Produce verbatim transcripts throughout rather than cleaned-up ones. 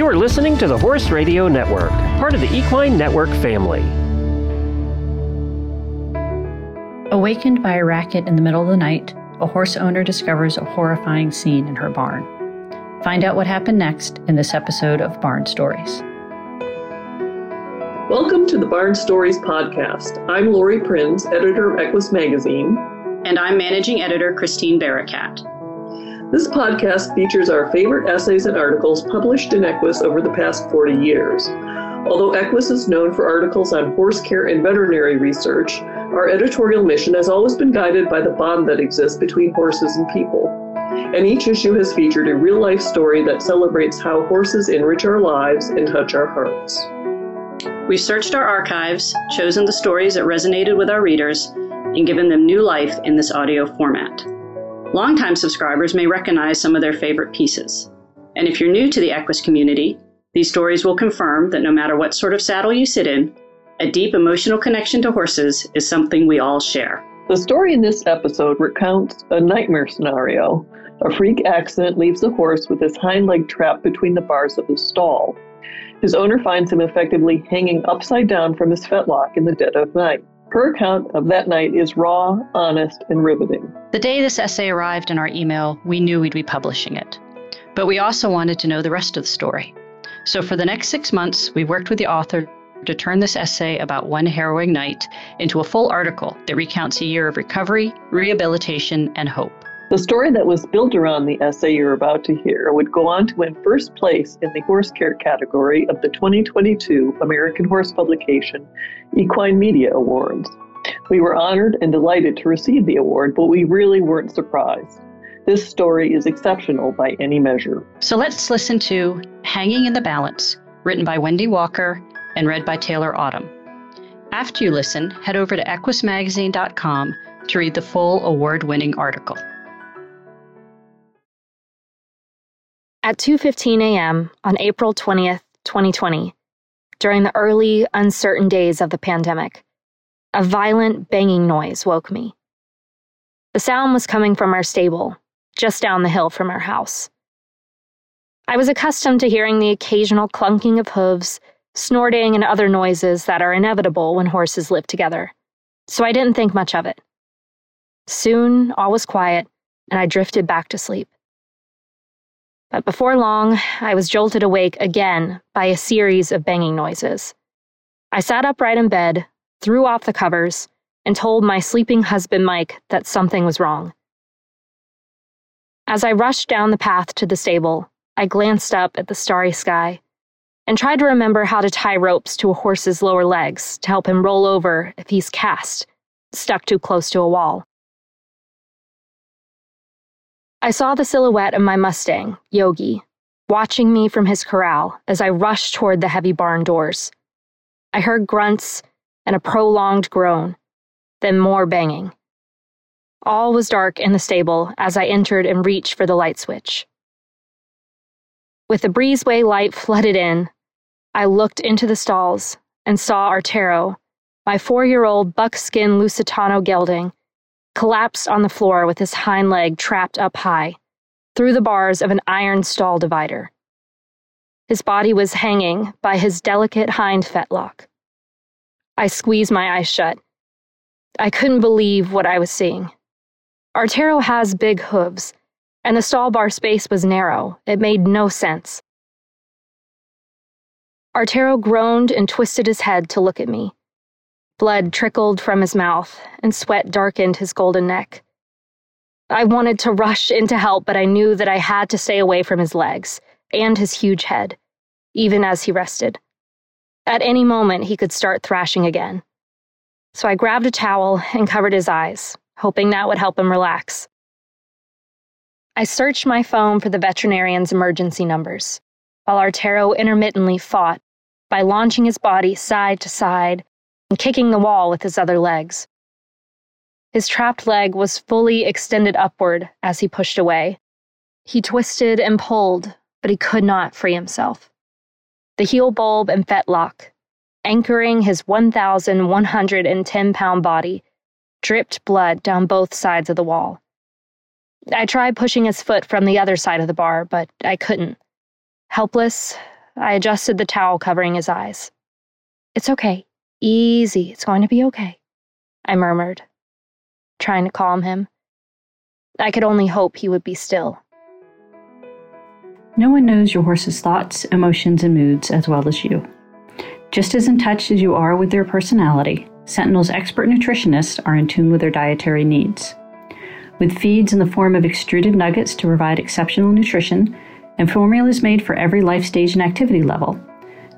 You are listening to the Horse Radio Network, part of the Equine Network family. Awakened by a racket in the middle of the night, a horse owner discovers a horrifying scene in her barn. Find out what happened next in this episode of Barn Stories. Welcome to the Barn Stories podcast. I'm Lori Prins, editor of Equus Magazine. And I'm managing editor Christine Barakat. This podcast features our favorite essays and articles published in Equus over the past forty years. Although Equus is known for articles on horse care and veterinary research, our editorial mission has always been guided by the bond that exists between horses and people. And each issue has featured a real-life story that celebrates how horses enrich our lives and touch our hearts. We've searched our archives, chosen the stories that resonated with our readers, and given them new life in this audio format. Longtime subscribers may recognize some of their favorite pieces. And if you're new to the Equus community, these stories will confirm that no matter what sort of saddle you sit in, a deep emotional connection to horses is something we all share. The story in this episode recounts a nightmare scenario. A freak accident leaves the horse with his hind leg trapped between the bars of the stall. His owner finds him effectively hanging upside down from his fetlock in the dead of night. Her account of that night is raw, honest, and riveting. The day this essay arrived in our email, we knew we'd be publishing it. But we also wanted to know the rest of the story. So for the next six months, we worked with the author to turn this essay about one harrowing night into a full article that recounts a year of recovery, rehabilitation, and hope. The story that was built around the essay you're about to hear would go on to win first place in the horse care category of the twenty twenty-two American Horse Publication Equine Media Awards. We were honored and delighted to receive the award, but we really weren't surprised. This story is exceptional by any measure. So let's listen to Hanging in the Balance, written by Wendy Walker and read by Taylor Autumn. After you listen, head over to equus magazine dot com to read the full award-winning article. At two fifteen a.m. on April twentieth, twenty twenty, during the early, uncertain days of the pandemic, a violent banging noise woke me. The sound was coming from our stable, just down the hill from our house. I was accustomed to hearing the occasional clunking of hooves, snorting, and other noises that are inevitable when horses live together, so I didn't think much of it. Soon, all was quiet, and I drifted back to sleep. But before long, I was jolted awake again by a series of banging noises. I sat upright in bed, threw off the covers, and told my sleeping husband Mike that something was wrong. As I rushed down the path to the stable, I glanced up at the starry sky and tried to remember how to tie ropes to a horse's lower legs to help him roll over if he's cast, stuck too close to a wall. I saw the silhouette of my Mustang, Yogi, watching me from his corral as I rushed toward the heavy barn doors. I heard grunts and a prolonged groan, then more banging. All was dark in the stable as I entered and reached for the light switch. With the breezeway light flooded in, I looked into the stalls and saw Arturo, my four-year-old buckskin Lusitano gelding, collapsed on the floor with his hind leg trapped up high, through the bars of an iron stall divider. His body was hanging by his delicate hind fetlock. I squeezed my eyes shut. I couldn't believe what I was seeing. Arturo has big hooves, and the stall bar space was narrow. It made no sense. Arturo groaned and twisted his head to look at me. Blood trickled from his mouth, and sweat darkened his golden neck. I wanted to rush in to help, but I knew that I had to stay away from his legs and his huge head, even as he rested. At any moment, he could start thrashing again. So I grabbed a towel and covered his eyes, hoping that would help him relax. I searched my phone for the veterinarian's emergency numbers, while Arturo intermittently fought by launching his body side to side and kicking the wall with his other legs. His trapped leg was fully extended upward as he pushed away. He twisted and pulled, but he could not free himself. The heel bulb and fetlock, anchoring his one thousand one hundred ten pound body, dripped blood down both sides of the wall. I tried pushing his foot from the other side of the bar, but I couldn't. Helpless, I adjusted the towel covering his eyes. "It's okay. Easy. It's going to be okay," I murmured, trying to calm him. I could only hope he would be still. No one knows your horse's thoughts, emotions, and moods as well as you. Just as in touch as you are with their personality, Sentinel's expert nutritionists are in tune with their dietary needs. With feeds in the form of extruded nuggets to provide exceptional nutrition, and formulas made for every life stage and activity level,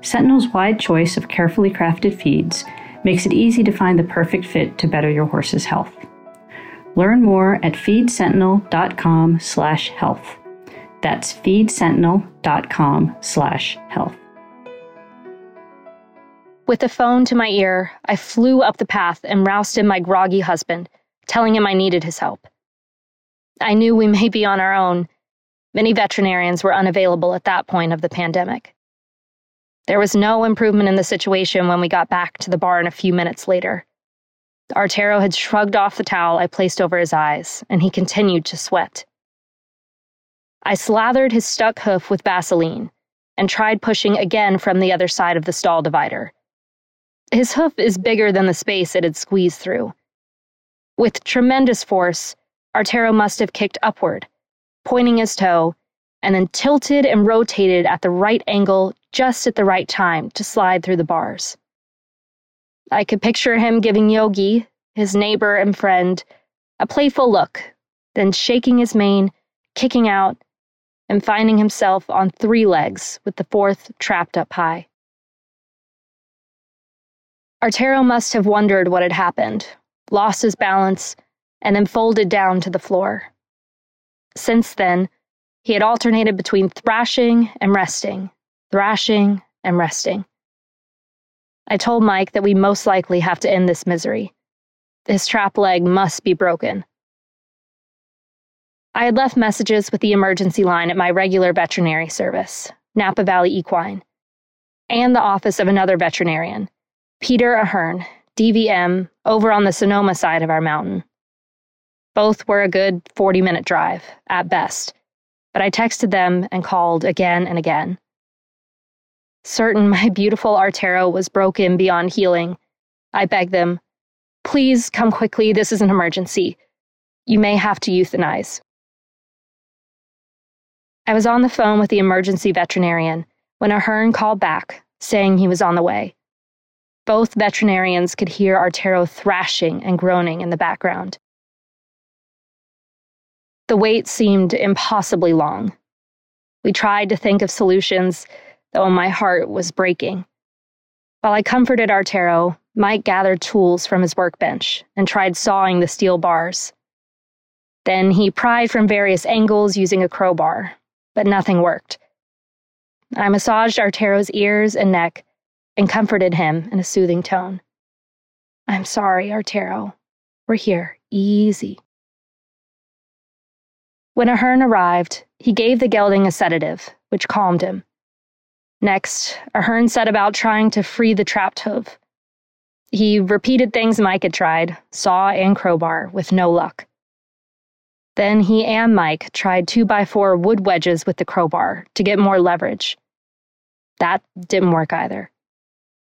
Sentinel's wide choice of carefully crafted feeds makes it easy to find the perfect fit to better your horse's health. Learn more at feed sentinel dot com slash health. That's feed sentinel dot com slash health. With the phone to my ear, I flew up the path and roused in my groggy husband, telling him I needed his help. I knew we may be on our own. Many veterinarians were unavailable at that point of the pandemic. There was no improvement in the situation when we got back to the barn a few minutes later. Arturo had shrugged off the towel I placed over his eyes, and he continued to sweat. I slathered his stuck hoof with Vaseline and tried pushing again from the other side of the stall divider. His hoof is bigger than the space it had squeezed through. With tremendous force, Arturo must have kicked upward, pointing his toe, and then tilted and rotated at the right angle just at the right time to slide through the bars. I could picture him giving Yogi, his neighbor and friend, a playful look, then shaking his mane, kicking out, and finding himself on three legs with the fourth trapped up high. Arturo must have wondered what had happened, lost his balance, and then folded down to the floor. Since then, he had alternated between thrashing and resting, thrashing and resting. I told Mike that we most likely have to end this misery. His trap leg must be broken. I had left messages with the emergency line at my regular veterinary service, Napa Valley Equine, and the office of another veterinarian, Peter Ahern, D V M, over on the Sonoma side of our mountain. Both were a good forty-minute drive, at best, but I texted them and called again and again. Certain my beautiful Arturo was broken beyond healing, I begged them, "Please come quickly, this is an emergency. You may have to euthanize." I was on the phone with the emergency veterinarian when Ahern called back, saying he was on the way. Both veterinarians could hear Arturo thrashing and groaning in the background. The wait seemed impossibly long. We tried to think of solutions, though my heart was breaking. While I comforted Arturo, Mike gathered tools from his workbench and tried sawing the steel bars. Then he pried from various angles using a crowbar, but nothing worked. I massaged Arturo's ears and neck and comforted him in a soothing tone. "I'm sorry, Arturo. We're here. Easy." When Ahern arrived, he gave the gelding a sedative, which calmed him. Next, Ahern set about trying to free the trapped hoof. He repeated things Mike had tried, saw and crowbar, with no luck. Then he and Mike tried two by four wood wedges with the crowbar to get more leverage. That didn't work either.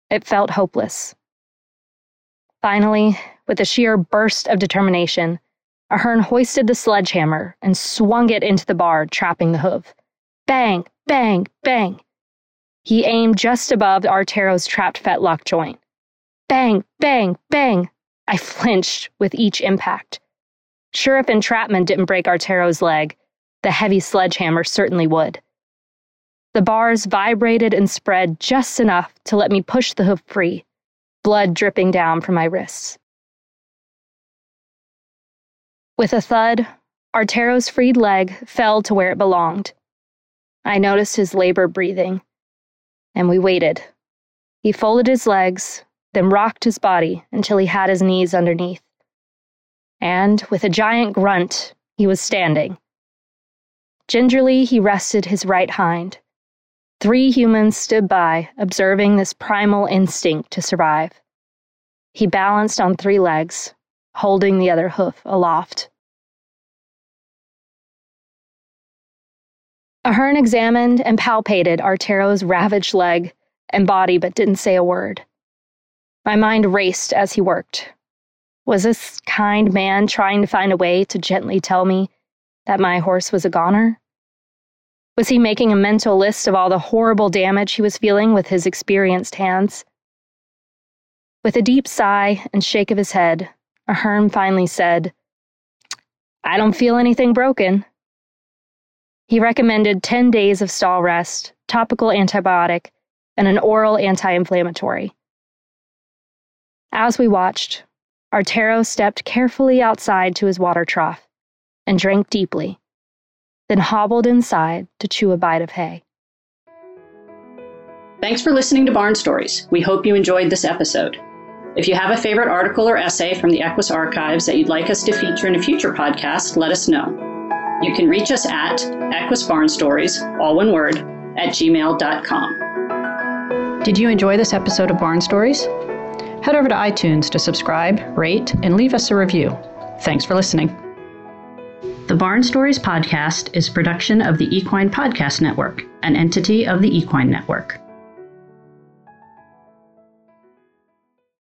It felt hopeless. Finally, with a sheer burst of determination, Ahern hoisted the sledgehammer and swung it into the bar, trapping the hoof. Bang, bang, bang. He aimed just above Arturo's trapped fetlock joint. Bang, bang, bang. I flinched with each impact. Sure, if entrapment didn't break Arturo's leg, the heavy sledgehammer certainly would. The bars vibrated and spread just enough to let me push the hoof free, blood dripping down from my wrists. With a thud, Arturo's freed leg fell to where it belonged. I noticed his labored breathing, and we waited. He folded his legs, then rocked his body until he had his knees underneath. And, with a giant grunt, he was standing. Gingerly, he rested his right hind. Three humans stood by, observing this primal instinct to survive. He balanced on three legs, holding the other hoof aloft. Ahern examined and palpated Arturo's ravaged leg and body, but didn't say a word. My mind raced as he worked. Was this kind man trying to find a way to gently tell me that my horse was a goner? Was he making a mental list of all the horrible damage he was feeling with his experienced hands? With a deep sigh and shake of his head, Ahern finally said, "I don't feel anything broken." He recommended ten days of stall rest, topical antibiotic, and an oral anti-inflammatory. As we watched, Arturo stepped carefully outside to his water trough and drank deeply, then hobbled inside to chew a bite of hay. Thanks for listening to Barn Stories. We hope you enjoyed this episode. If you have a favorite article or essay from the Equus archives that you'd like us to feature in a future podcast, let us know. You can reach us at equusbarnstories, all one word, at gmail dot com. Did you enjoy this episode of Barn Stories? Head over to iTunes to subscribe, rate, and leave us a review. Thanks for listening. The Barn Stories podcast is a production of the Equine Podcast Network, an entity of the Equine Network.